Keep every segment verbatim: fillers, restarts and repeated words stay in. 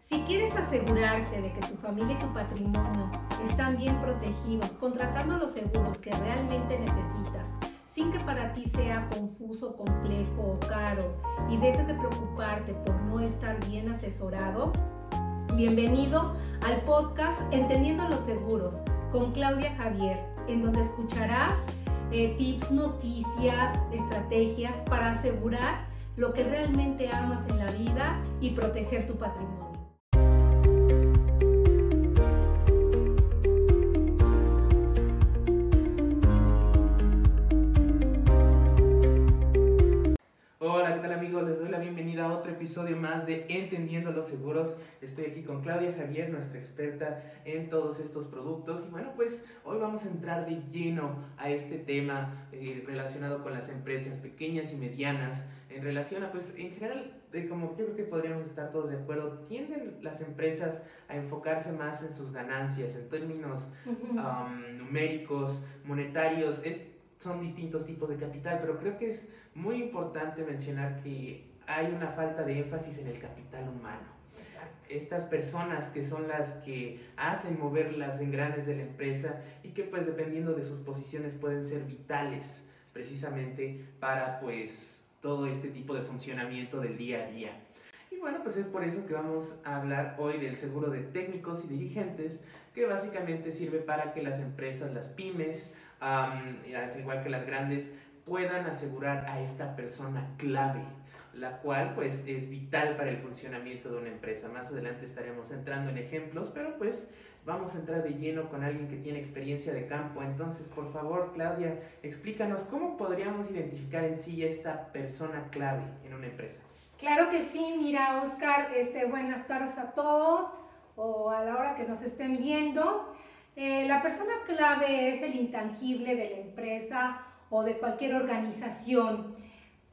Si quieres asegurarte de que tu familia y tu patrimonio están bien protegidos, contratando los seguros que realmente necesitas, sin que para ti sea confuso, complejo o caro, y dejes de preocuparte por no estar bien asesorado, bienvenido al podcast Entendiendo los Seguros con Claudia Javier, en donde escucharás eh, tips, noticias, estrategias para asegurar lo que realmente amas en la vida y proteger tu patrimonio. Episodio más de Entendiendo los Seguros. Estoy aquí con Claudia Javier, nuestra experta en todos estos productos, y bueno, pues hoy vamos a entrar de lleno a este tema eh, relacionado con las empresas pequeñas y medianas, en relación a, pues en general, eh, como yo creo que podríamos estar todos de acuerdo, tienden las empresas a enfocarse más en sus ganancias, en términos um, numéricos, monetarios. Es, son distintos tipos de capital, pero creo que es muy importante mencionar que hay una falta de énfasis en el capital humano. Exacto. Estas personas que son las que hacen mover las engranes de la empresa y que, pues, dependiendo de sus posiciones, pueden ser vitales precisamente para, pues, todo este tipo de funcionamiento del día a día. Y bueno, pues es por eso que vamos a hablar hoy del seguro de técnicos y dirigentes, que básicamente sirve para que las empresas, las pymes, um, al igual que las grandes, puedan asegurar a esta persona clave, la cual, pues, es vital para el funcionamiento de una empresa. Más adelante estaremos entrando en ejemplos, pero pues vamos a entrar de lleno con alguien que tiene experiencia de campo. Entonces, por favor, Claudia, explícanos cómo podríamos identificar en sí esta persona clave en una empresa. Claro que sí, mira, Óscar, este, buenas tardes a todos, o a la hora que nos estén viendo. Eh, la persona clave es el intangible de la empresa o de cualquier organización.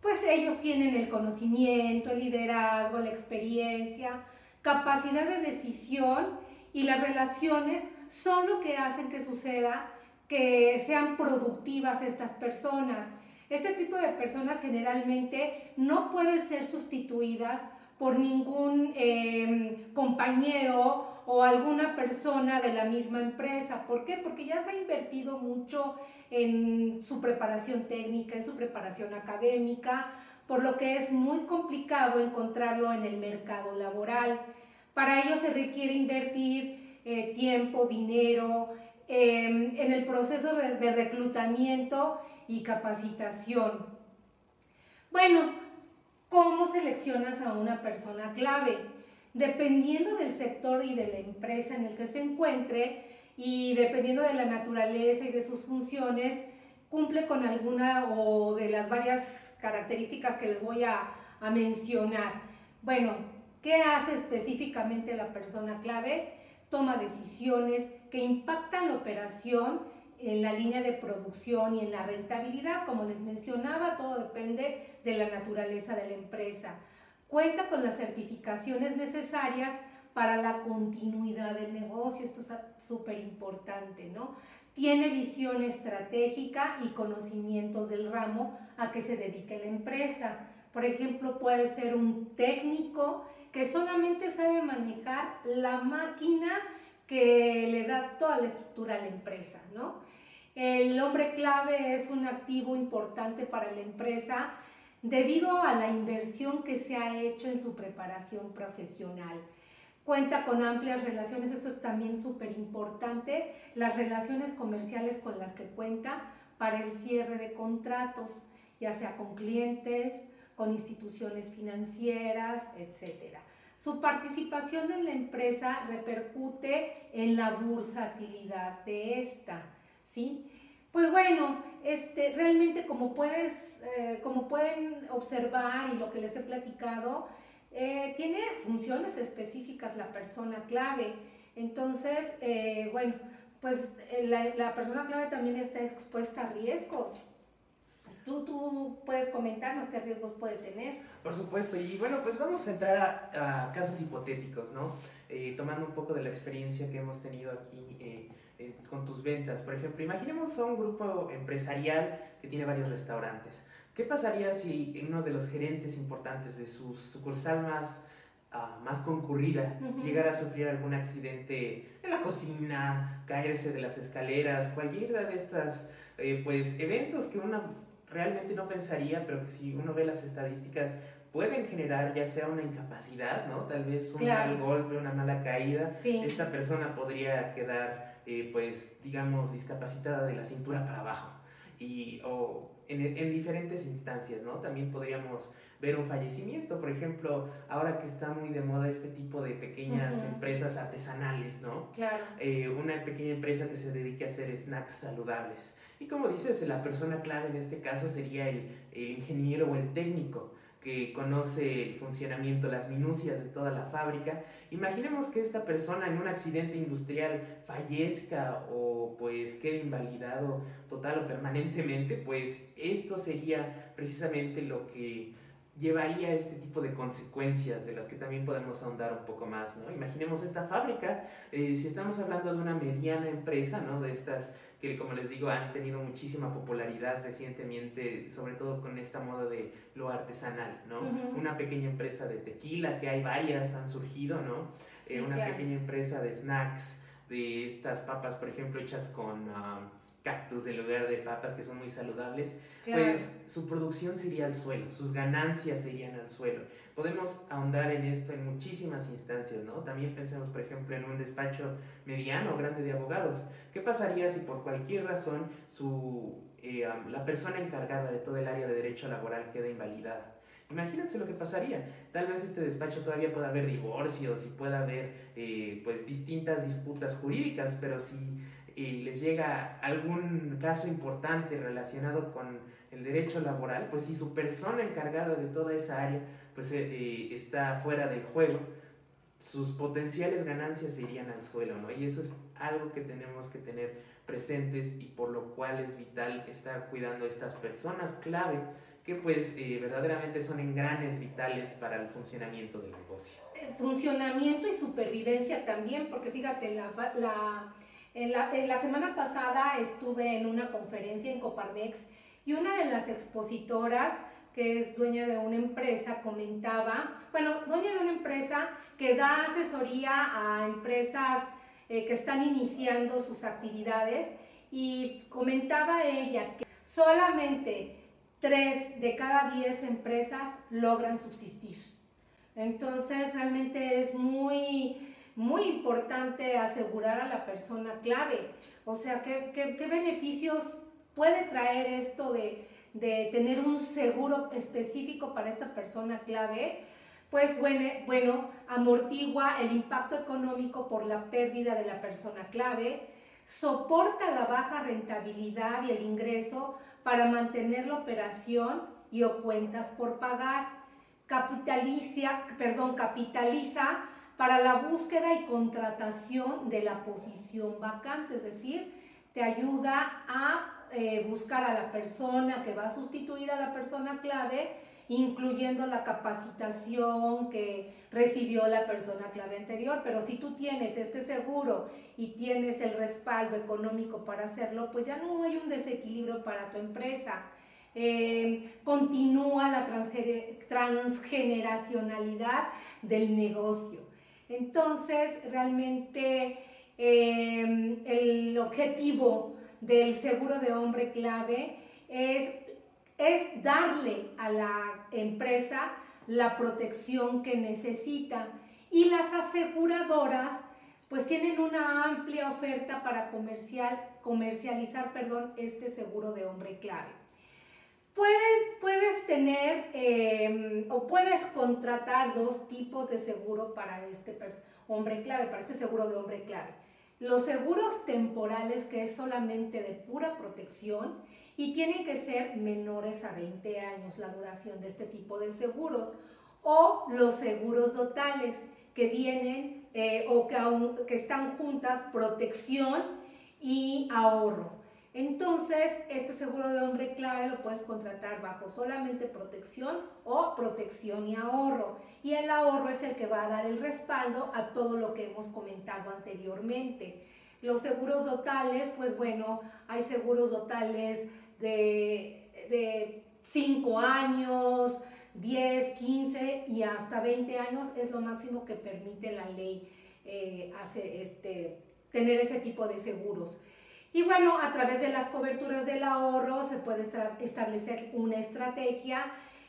Pues ellos tienen el conocimiento, el liderazgo, la experiencia, capacidad de decisión, y las relaciones son lo que hacen que suceda, que sean productivas estas personas. Este tipo de personas generalmente no pueden ser sustituidas por ningún eh, compañero o alguna persona de la misma empresa. ¿Por qué? Porque ya se ha invertido mucho en su preparación técnica, en su preparación académica, por lo que es muy complicado encontrarlo en el mercado laboral. Para ello se requiere invertir eh, tiempo, dinero, eh, en el proceso de reclutamiento y capacitación. Bueno, ¿cómo seleccionas a una persona clave? Dependiendo del sector y de la empresa en el que se encuentre, y dependiendo de la naturaleza y de sus funciones, cumple con alguna o de las varias características que les voy a, a mencionar. Bueno, ¿qué hace específicamente la persona clave? Toma decisiones que impactan la operación en la línea de producción y en la rentabilidad. Como les mencionaba, todo depende de la naturaleza de la empresa. Cuenta con las certificaciones necesarias para la continuidad del negocio. Esto es súper importante, ¿no? Tiene visión estratégica y conocimiento del ramo a que se dedique la empresa. Por ejemplo, puede ser un técnico que solamente sabe manejar la máquina que le da toda la estructura a la empresa, ¿no? El hombre clave es un activo importante para la empresa debido a la inversión que se ha hecho en su preparación profesional. Cuenta con amplias relaciones. Esto es también súper importante, las relaciones comerciales con las que cuenta para el cierre de contratos, ya sea con clientes, con instituciones financieras, etcétera. Su participación en la empresa repercute en la versatilidad de esta, ¿sí? Pues bueno, este, realmente como, puedes, eh, como pueden observar y lo que les he platicado, Eh, tiene funciones específicas la persona clave. Entonces, eh, bueno, pues la, la persona clave también está expuesta a riesgos. Tú, tú puedes comentarnos qué riesgos puede tener. Por supuesto, y bueno, pues vamos a entrar a, a casos hipotéticos, ¿no? Eh, tomando un poco de la experiencia que hemos tenido aquí eh, eh, con tus ventas. Por ejemplo, imaginemos a un grupo empresarial que tiene varios restaurantes. ¿Qué pasaría si uno de los gerentes importantes de su sucursal más uh, más concurrida, uh-huh. llegar a sufrir algún accidente en la cocina, caerse de las escaleras, cualquiera de estas eh, pues, eventos que uno realmente no pensaría, pero que si uno ve las estadísticas pueden generar ya sea una incapacidad, ¿no? Tal vez un claro. mal golpe, una mala caída. Sí. Esta persona podría quedar, eh, pues, digamos, discapacitada de la cintura para abajo. Y, o en, en diferentes instancias, ¿no? También podríamos ver un fallecimiento, por ejemplo, ahora que está muy de moda este tipo de pequeñas uh-huh. empresas artesanales, ¿no? Claro. Eh, una pequeña empresa que se dedique a hacer snacks saludables. Y como dices, la persona clave en este caso sería el, el ingeniero o el técnico, que conoce el funcionamiento, las minucias de toda la fábrica. Imaginemos que esta persona en un accidente industrial fallezca o pues quede invalidado total o permanentemente, pues esto sería precisamente lo que llevaría este tipo de consecuencias de las que también podemos ahondar un poco más, ¿no? Imaginemos esta fábrica, eh, si estamos hablando de una mediana empresa, ¿no? De estas que, como les digo, han tenido muchísima popularidad recientemente, sobre todo con esta moda de lo artesanal, ¿no? Uh-huh. Una pequeña empresa de tequila, que hay varias, han surgido, ¿no? Sí, eh, una claro. pequeña empresa de snacks, de estas papas, por ejemplo, hechas con... Uh, cactus en lugar de papas, que son muy saludables, claro. pues su producción sería al suelo, sus ganancias serían al suelo. Podemos ahondar en esto en muchísimas instancias, ¿no? También pensemos, por ejemplo, en un despacho mediano o grande de abogados. ¿Qué pasaría si por cualquier razón su, eh, la persona encargada de todo el área de derecho laboral queda invalidada? Imagínense lo que pasaría. Tal vez este despacho todavía pueda haber divorcios y pueda haber eh, pues distintas disputas jurídicas, pero si eh, les llega algún caso importante relacionado con el derecho laboral, pues si su persona encargada de toda esa área pues eh, está fuera del juego, sus potenciales ganancias se irían al suelo, ¿no? Y eso es algo que tenemos que tener presentes y por lo cual es vital estar cuidando a estas personas clave que pues eh, verdaderamente son engranes vitales para el funcionamiento del negocio. Funcionamiento y supervivencia también, porque fíjate, la, la, en la, en la semana pasada estuve en una conferencia en Coparmex y una de las expositoras, que es dueña de una empresa, comentaba, bueno, dueña de una empresa que da asesoría a empresas eh, que están iniciando sus actividades, y comentaba ella que solamente tres de cada diez empresas logran subsistir. Entonces, realmente es muy, muy importante asegurar a la persona clave. O sea, ¿qué, qué, qué beneficios puede traer esto de, de tener un seguro específico para esta persona clave? Pues bueno, bueno, amortigua el impacto económico por la pérdida de la persona clave, soporta la baja rentabilidad y el ingreso para mantener la operación y o cuentas por pagar. Capitaliza, perdón, capitaliza para la búsqueda y contratación de la posición vacante, es decir, te ayuda a eh, buscar a la persona que va a sustituir a la persona clave, incluyendo la capacitación que recibió la persona clave anterior. Pero si tú tienes este seguro y tienes el respaldo económico para hacerlo, pues ya no hay un desequilibrio para tu empresa. Eh, continúa la transgener- transgeneracionalidad del negocio. Entonces, realmente eh, el objetivo del seguro de hombre clave es es darle a la empresa la protección que necesita, y las aseguradoras pues tienen una amplia oferta para comercial, comercializar perdón, este seguro de hombre clave. Puedes, puedes tener eh, o puedes contratar dos tipos de seguro para este hombre clave, para este seguro de hombre clave. Los seguros temporales, que es solamente de pura protección, y tienen que ser menores a veinte años la duración de este tipo de seguros, o los seguros totales, que vienen eh, o que, aun, que están juntas protección y ahorro. Entonces, este seguro de hombre clave lo puedes contratar bajo solamente protección o protección y ahorro, y el ahorro es el que va a dar el respaldo a todo lo que hemos comentado anteriormente. Los seguros totales, pues bueno, hay seguros totales de cinco años, diez, quince y hasta veinte años es lo máximo que permite la ley eh, hacer este, tener ese tipo de seguros. Y bueno, a través de las coberturas del ahorro se puede establecer una estrategia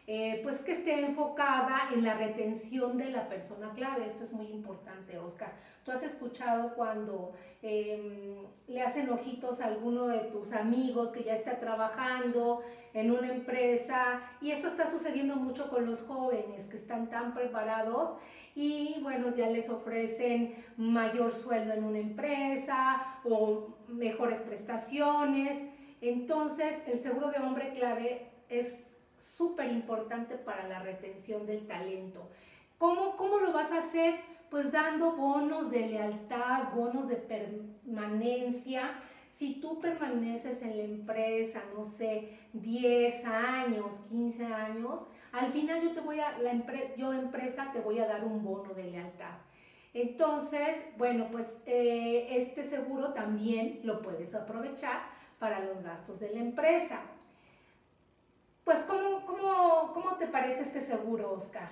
eh, pues que esté enfocada en la retención de la persona clave. Esto es muy importante, Óscar. ¿Tú has escuchado cuando eh, le hacen ojitos a alguno de tus amigos que ya está trabajando en una empresa? Y esto está sucediendo mucho con los jóvenes que están tan preparados y bueno, ya les ofrecen mayor sueldo en una empresa o mejores prestaciones. Entonces, el seguro de hombre clave es súper importante para la retención del talento. ¿Cómo, cómo lo vas a hacer? Pues dando bonos de lealtad, bonos de permanencia. Si tú permaneces en la empresa, no sé, diez años, quince años, al final yo te voy a, la empre, yo empresa te voy a dar un bono de lealtad. Entonces, bueno, pues eh, este seguro también lo puedes aprovechar para los gastos de la empresa. Pues, ¿cómo, cómo, cómo te parece este seguro, Óscar?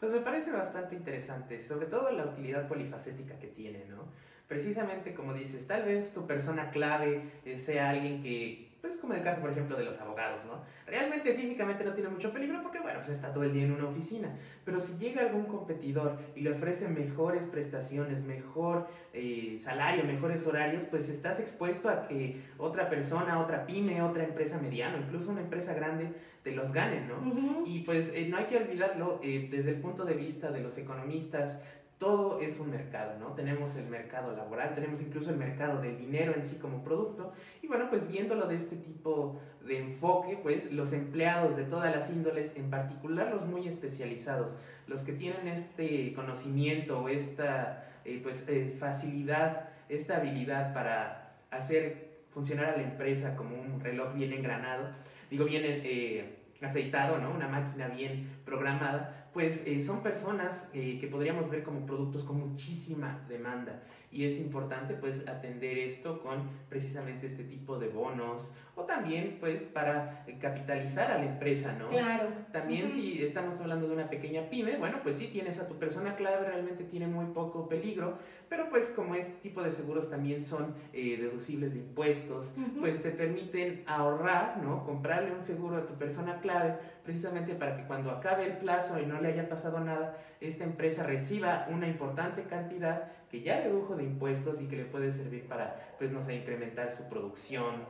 Pues me parece bastante interesante, sobre todo la utilidad polifacética que tiene, ¿no? Precisamente como dices, tal vez tu persona clave sea alguien que, pues como en el caso por ejemplo de los abogados, ¿no? Realmente físicamente no tiene mucho peligro porque bueno, pues está todo el día en una oficina, pero si llega algún competidor y le ofrece mejores prestaciones, mejor eh, salario, mejores horarios, pues estás expuesto a que otra persona, otra pyme, otra empresa mediana, incluso una empresa grande te los ganen, ¿no? Uh-huh. Y pues eh, no hay que olvidarlo eh, desde el punto de vista de los economistas. Todo es un mercado, ¿no? Tenemos el mercado laboral, tenemos incluso el mercado del dinero en sí como producto. Y bueno, pues viéndolo de este tipo de enfoque, pues los empleados de todas las índoles, en particular los muy especializados, los que tienen este conocimiento o esta eh, pues, eh, facilidad, esta habilidad para hacer funcionar a la empresa como un reloj bien engranado, digo bien eh, aceitado, ¿no? Una máquina bien programada, pues eh, son personas eh, que podríamos ver como productos con muchísima demanda y es importante pues atender esto con precisamente este tipo de bonos o también pues para eh, capitalizar a la empresa, ¿no? Claro. También uh-huh. Si estamos hablando de una pequeña pyme, bueno pues sí tienes a tu persona clave, realmente tiene muy poco peligro, pero pues como este tipo de seguros también son eh, deducibles de impuestos, uh-huh. pues te permiten ahorrar, ¿no? Comprarle un seguro a tu persona clave precisamente para que cuando acabe el plazo y no le haya pasado nada, esta empresa reciba una importante cantidad que ya dedujo de impuestos y que le puede servir para, pues no sé, incrementar su producción,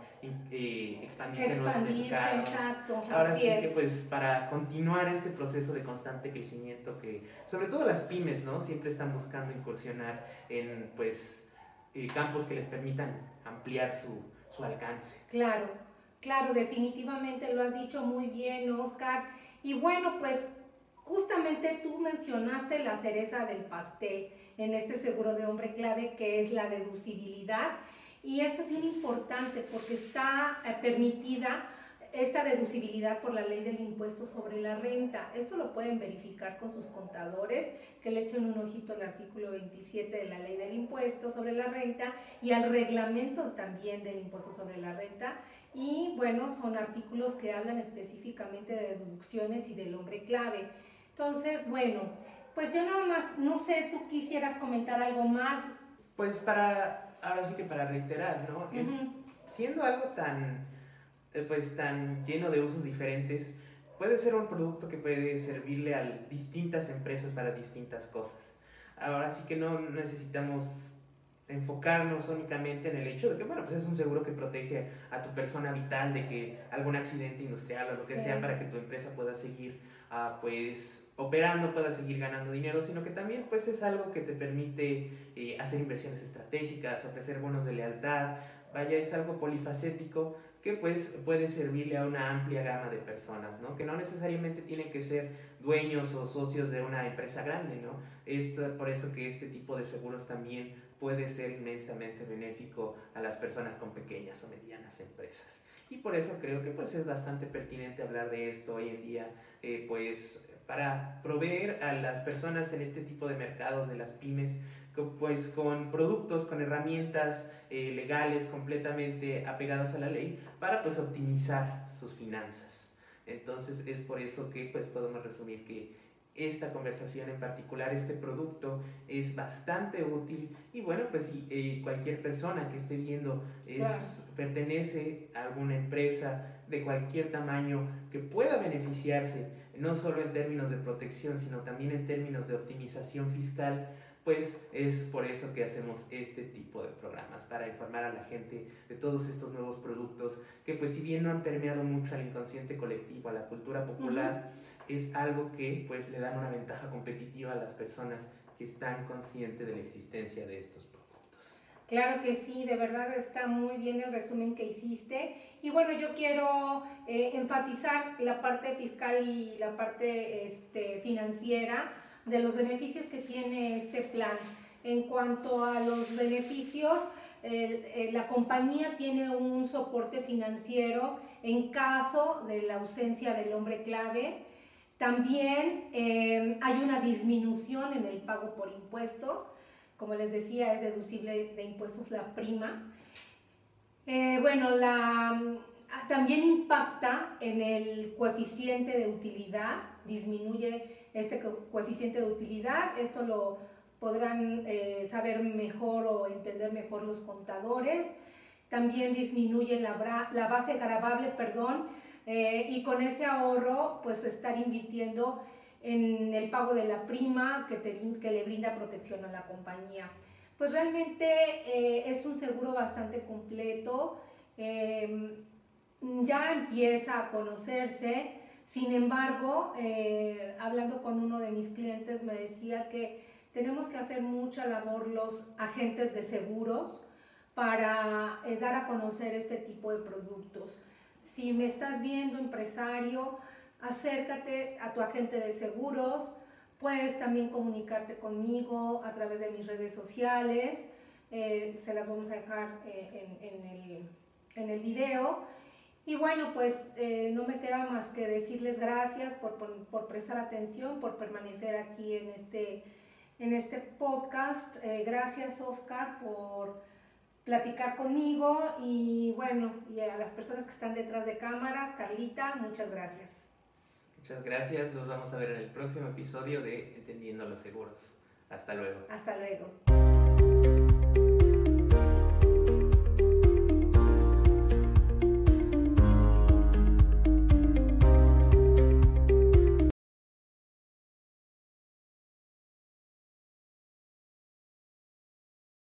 eh, expandirse, expandirse en los mercados. Exacto, ahora sí es. Que pues para continuar este proceso de constante crecimiento que sobre todo las pymes, ¿no? Siempre están buscando incursionar en pues eh, campos que les permitan ampliar su, su alcance. Claro, claro, definitivamente lo has dicho muy bien, Óscar. Y bueno, pues justamente tú mencionaste la cereza del pastel en este seguro de hombre clave, que es la deducibilidad, y esto es bien importante porque está permitida esta deducibilidad por la ley del impuesto sobre la renta. Esto lo pueden verificar con sus contadores, que le echen un ojito al artículo veintisiete de la ley del impuesto sobre la renta y al reglamento también del impuesto sobre la renta. Y bueno, son artículos que hablan específicamente de deducciones y del hombre clave. Entonces, bueno, pues yo nada más, no sé, ¿tú quisieras comentar algo más? Pues para, ahora sí que para reiterar, ¿no? Uh-huh. Es, siendo algo tan, pues tan lleno de usos diferentes, puede ser un producto que puede servirle a distintas empresas para distintas cosas. Ahora sí que no necesitamos enfocarnos únicamente en el hecho de que, bueno, pues es un seguro que protege a tu persona vital de que algún accidente industrial o lo que sí. sea para que tu empresa pueda seguir uh, pues operando, pueda seguir ganando dinero, sino que también pues es algo que te permite eh, hacer inversiones estratégicas, ofrecer bonos de lealtad, vaya, es algo polifacético que pues puede servirle a una amplia gama de personas, ¿no? Que no necesariamente tienen que ser dueños o socios de una empresa grande, ¿no? Esto, por eso que este tipo de seguros también puede ser inmensamente benéfico a las personas con pequeñas o medianas empresas. Y por eso creo que pues, es bastante pertinente hablar de esto hoy en día, eh, pues para proveer a las personas en este tipo de mercados de las pymes, pues con productos, con herramientas eh, legales completamente apegadas a la ley, para pues optimizar sus finanzas. Entonces es por eso que pues podemos resumir que esta conversación en particular, este producto, es bastante útil. Y bueno, pues si eh, cualquier persona que esté viendo es, claro. pertenece a alguna empresa de cualquier tamaño que pueda beneficiarse, no solo en términos de protección, sino también en términos de optimización fiscal, pues es por eso que hacemos este tipo de programas, para informar a la gente de todos estos nuevos productos que, pues si bien no han permeado mucho al inconsciente colectivo, a la cultura popular, uh-huh. es algo que pues le dan una ventaja competitiva a las personas que están conscientes de la existencia de estos productos. Claro que sí, de verdad está muy bien el resumen que hiciste. Y bueno, yo quiero eh, enfatizar la parte fiscal y la parte este, financiera de los beneficios que tiene este plan. En cuanto a los beneficios, eh, eh, la compañía tiene un soporte financiero en caso de la ausencia del hombre clave. También eh, hay una disminución en el pago por impuestos. Como les decía, es deducible de impuestos la prima. Eh, bueno, la, también impacta en el coeficiente de utilidad, disminuye este coeficiente de utilidad. Esto lo podrán eh, saber mejor o entender mejor los contadores. También disminuye la, la base gravable, perdón, eh, y con ese ahorro, pues estar invirtiendo en el pago de la prima que, te, que le brinda protección a la compañía. Pues realmente eh, es un seguro bastante completo, eh, ya empieza a conocerse. Sin embargo, eh, hablando con uno de mis clientes me decía que tenemos que hacer mucha labor los agentes de seguros para eh, dar a conocer este tipo de productos. Si me estás viendo, empresario, acércate a tu agente de seguros, puedes también comunicarte conmigo a través de mis redes sociales, eh, se las vamos a dejar en, en, el, en el video. Y bueno, pues eh, no me queda más que decirles gracias por, por, por prestar atención, por permanecer aquí en este, en este podcast. Eh, gracias, Óscar, por platicar conmigo, y bueno, y a las personas que están detrás de cámaras, Carlita, muchas gracias. Muchas gracias, nos vamos a ver en el próximo episodio de Entendiendo los Seguros. Hasta luego. Hasta luego.